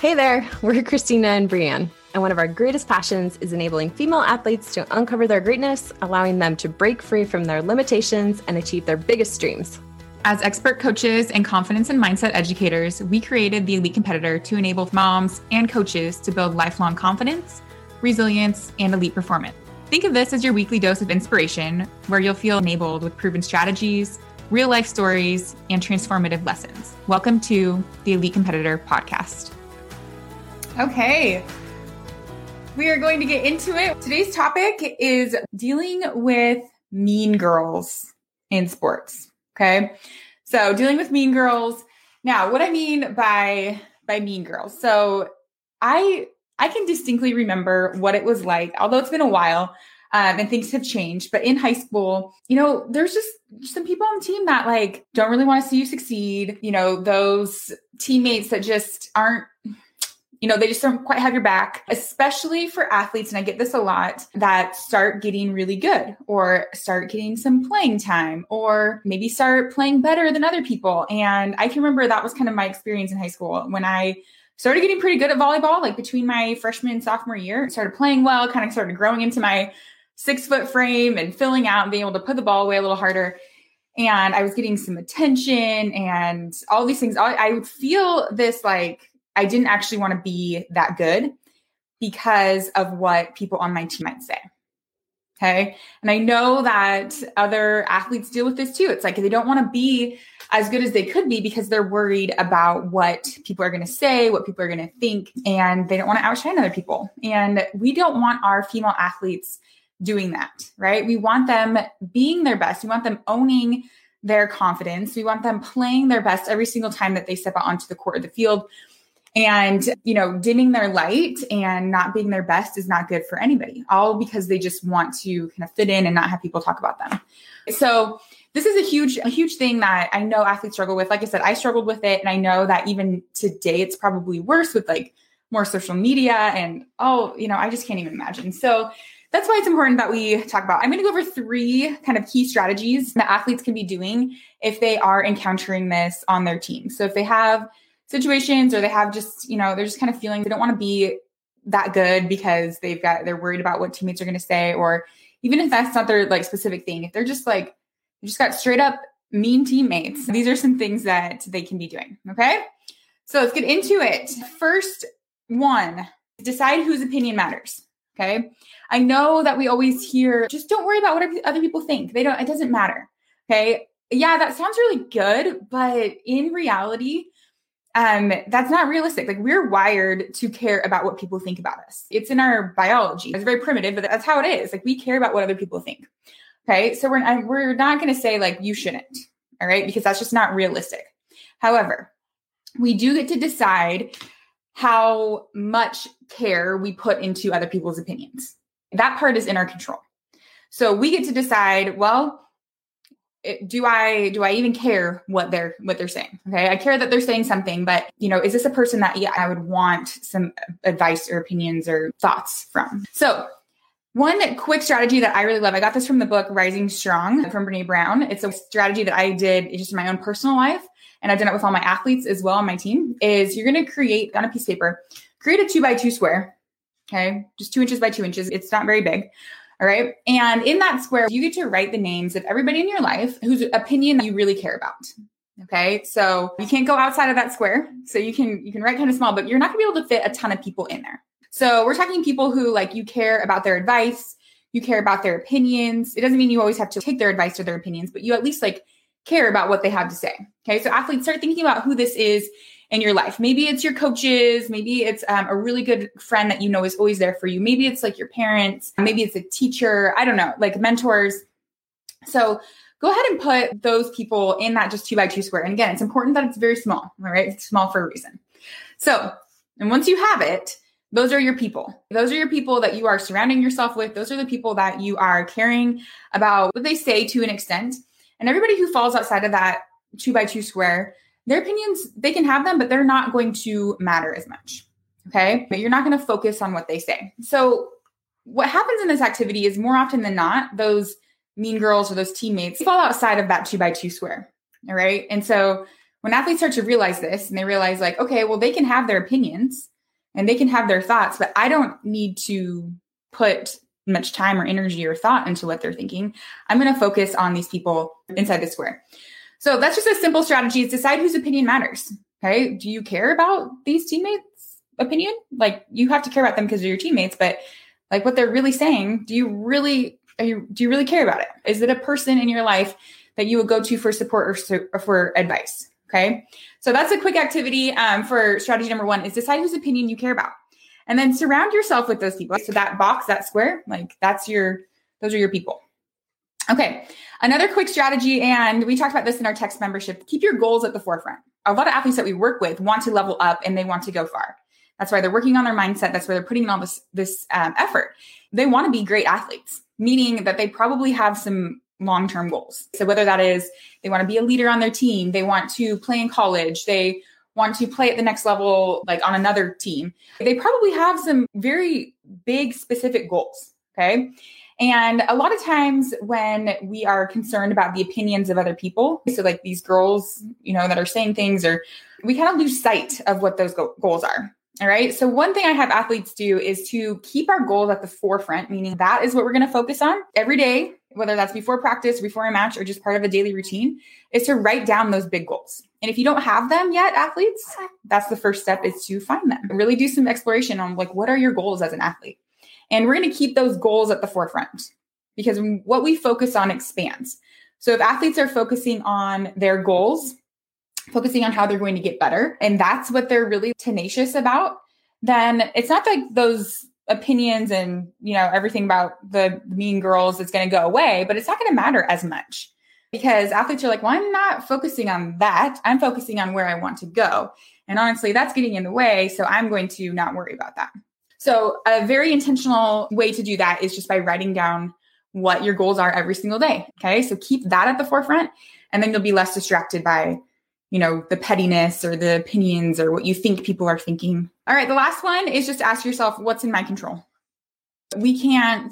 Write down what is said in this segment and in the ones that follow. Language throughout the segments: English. Hey there, we're Christina and Brianne, and one of our greatest passions is enabling female athletes to uncover their greatness, allowing them to break free from their limitations and achieve their biggest dreams. As expert coaches and confidence and mindset educators, we created the Elite Competitor to enable moms and coaches to build lifelong confidence, resilience, and elite performance. Think of this as your weekly dose of inspiration, where you'll feel enabled with proven strategies, real-life stories, and transformative lessons. Welcome to the Elite Competitor podcast. Okay, we are going to get into it. Today's topic is dealing with mean girls in sports. Okay, so dealing with mean girls. Now, what I mean by mean girls. So I can distinctly remember what it was like, although it's been a while and things have changed. But in high school, you know, there's just some people on the team that like don't really want to see you succeed. You know, those teammates that just aren't. You know, they just don't quite have your back, especially for athletes. And I get this a lot, that start getting really good or start getting some playing time or maybe start playing better than other people. And I can remember that was kind of my experience in high school when I started getting pretty good at volleyball, like between my freshman and sophomore year, started playing well, kind of started growing into my 6-foot frame and filling out and being able to put the ball away a little harder. And I was getting some attention and all these things. I would feel this like, I didn't actually want to be that good because of what people on my team might say. Okay. And I know that other athletes deal with this too. It's like, they don't want to be as good as they could be because they're worried about what people are going to say, what people are going to think, and they don't want to outshine other people. And we don't want our female athletes doing that, right? We want them being their best. We want them owning their confidence. We want them playing their best every single time that they step out onto the court or the field. And, you know, dimming their light and not being their best is not good for anybody, all because they just want to kind of fit in and not have people talk about them. So this is a huge thing that I know athletes struggle with. Like I said, I struggled with it. And I know that even today, it's probably worse with like more social media and, oh, you know, I just can't even imagine. So that's why it's important that we talk about. I'm going to go over 3 kind of key strategies that athletes can be doing if they are encountering this on their team. So if they have situations or they have just, you know, they're just kind of feeling they don't want to be that good because they're worried about what teammates are going to say, or even if that's not their like specific thing, if they're just like, you just got straight up mean teammates, these are some things that they can be doing. Okay. So let's get into it. First one, decide whose opinion matters. Okay. I know that we always hear, just don't worry about what other people think. It doesn't matter. Okay. Yeah. That sounds really good, but in reality, that's not realistic. Like, we're wired to care about what people think about us. It's in our biology. It's very primitive, but that's how it is. Like, we care about what other people think. Okay. So we're not going to say like, you shouldn't. All right. Because that's just not realistic. However, we do get to decide how much care we put into other people's opinions. That part is in our control. So we get to decide, well, do I even care what they're saying? Okay. I care that they're saying something, but you know, is this a person that I would want some advice or opinions or thoughts from? So one quick strategy that I really love, I got this from the book Rising Strong from Brené Brown. It's a strategy that I did just in my own personal life. and I've done it with all my athletes as well on my team, is you're going to create on a piece of paper, create a 2x2 square. Okay. Just 2 inches by 2 inches. It's not very big. All right. And in that square, you get to write the names of everybody in your life whose opinion you really care about. Okay. So you can't go outside of that square. So you can write kind of small, but you're not gonna be able to fit a ton of people in there. So we're talking people who, like, you care about their advice, you care about their opinions. It doesn't mean you always have to take their advice or their opinions, but you at least, like, care about what they have to say. Okay. So athletes, start thinking about who this is in your life. Maybe it's your coaches. Maybe it's a really good friend that you know is always there for you. Maybe it's like your parents. Maybe it's a teacher. I don't know, like mentors. So go ahead and put those people in that just 2x2 square. And again, it's important that it's very small. All right. It's small for a reason. So, and once you have it, those are your people. Those are your people that you are surrounding yourself with. Those are the people that you are caring about what they say to an extent. And everybody who falls outside of that 2x2 square, their opinions, they can have them, but they're not going to matter as much. Okay. But you're not going to focus on what they say. So what happens in this activity is more often than not, those mean girls or those teammates fall outside of that 2x2 square. All right. And so when athletes start to realize this and they realize, like, okay, well, they can have their opinions and they can have their thoughts, but I don't need to put much time or energy or thought into what they're thinking. I'm going to focus on these people inside the square. So that's just a simple strategy, is decide whose opinion matters. Okay. Do you care about these teammates' opinion? Like, you have to care about them because they're your teammates, but, like, what they're really saying, do you really care about it? Is it a person in your life that you would go to for support or for advice? Okay. So that's a quick activity for strategy number one, is decide whose opinion you care about. And then surround yourself with those people. So that box, that square, like, those are your people. Okay. Another quick strategy, and we talked about this in our text membership, keep your goals at the forefront. A lot of athletes that we work with want to level up and they want to go far. That's why they're working on their mindset. That's why they're putting in all this effort. They want to be great athletes, meaning that they probably have some long-term goals. So whether that is, they want to be a leader on their team, they want to play in college, they want to play at the next level, like on another team, they probably have some very big specific goals. Okay. And a lot of times when we are concerned about the opinions of other people, so like these girls, you know, that are saying things, or we kind of lose sight of what those goals are. All right. So one thing I have athletes do is to keep our goals at the forefront, meaning that is what we're going to focus on every day, whether that's before practice, before a match, or just part of a daily routine, is to write down those big goals. And if you don't have them yet, athletes, that's the first step, is to find them. Really do some exploration on, like, what are your goals as an athlete? And we're going to keep those goals at the forefront, because what we focus on expands. So if athletes are focusing on their goals, focusing on how they're going to get better, and that's what they're really tenacious about, then it's not like those opinions and, you know, everything about the mean girls is going to go away, but it's not going to matter as much, because athletes are like, well, I'm not focusing on that. I'm focusing on where I want to go. And honestly, that's getting in the way. So I'm going to not worry about that. So a very intentional way to do that is just by writing down what your goals are every single day. Okay. So keep that at the forefront, and then you'll be less distracted by, you know, the pettiness or the opinions or what you think people are thinking. All right. The last one is just ask yourself, what's in my control? We can't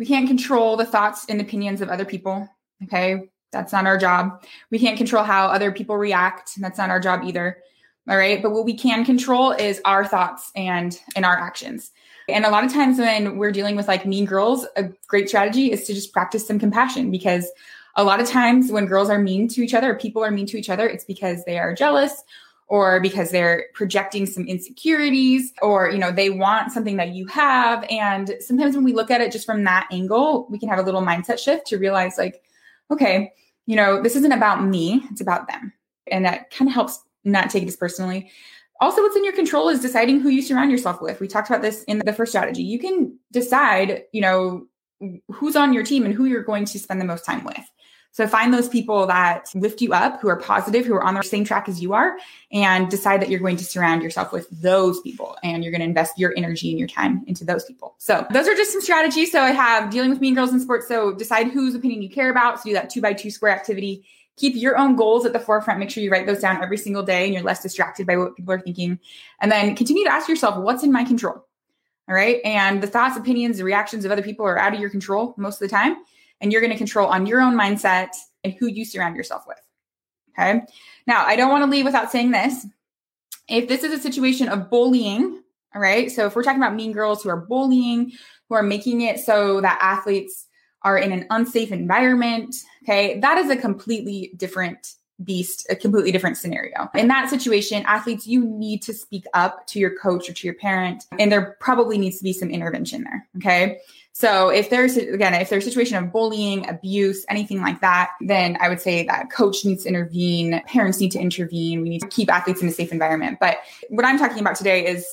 control the thoughts and opinions of other people. Okay. That's not our job. We can't control how other people react. And that's not our job either. All right. But what we can control is our thoughts and our actions. And a lot of times when we're dealing with, like, mean girls, a great strategy is to just practice some compassion, because a lot of times when girls are mean to each other, or people are mean to each other, it's because they are jealous, or because they're projecting some insecurities, or, you know, they want something that you have. And sometimes when we look at it just from that angle, we can have a little mindset shift to realize, like, okay, you know, this isn't about me, it's about them. And that kind of helps not take this personally. Also, what's in your control is deciding who you surround yourself with. We talked about this in the first strategy. You can decide, you know, who's on your team and who you're going to spend the most time with. So find those people that lift you up, who are positive, who are on the same track as you are, and decide that you're going to surround yourself with those people, and you're going to invest your energy and your time into those people. So those are just some strategies. So I have dealing with mean girls in sports. So decide whose opinion you care about. So do that 2x2 square activity. Keep your own goals at the forefront. Make sure you write those down every single day and you're less distracted by what people are thinking. And then continue to ask yourself, what's in my control? All right. And the thoughts, opinions, the reactions of other people are out of your control most of the time. And you're going to control on your own mindset and who you surround yourself with. Okay. Now, I don't want to leave without saying this. If this is a situation of bullying, all right. So if we're talking about mean girls who are bullying, who are making it so that athletes are in an unsafe environment. Okay. That is a completely different beast, a completely different scenario. In that situation, athletes, you need to speak up to your coach or to your parent, and there probably needs to be some intervention there. Okay. So if there's a situation of bullying, abuse, anything like that, then I would say that coach needs to intervene. Parents need to intervene. We need to keep athletes in a safe environment. But what I'm talking about today is,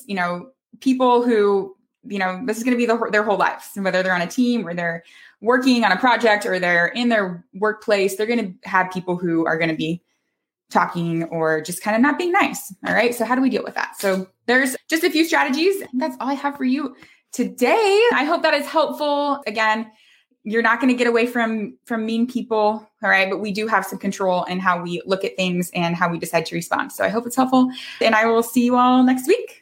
people who, this is going to be their whole lives, and whether they're on a team or they're working on a project or they're in their workplace, they're going to have people who are going to be talking or just kind of not being nice. All right. So how do we deal with that? So there's just a few strategies. That's all I have for you today. I hope that is helpful. Again, you're not going to get away from mean people. All right. But we do have some control in how we look at things and how we decide to respond. So I hope it's helpful, and I will see you all next week.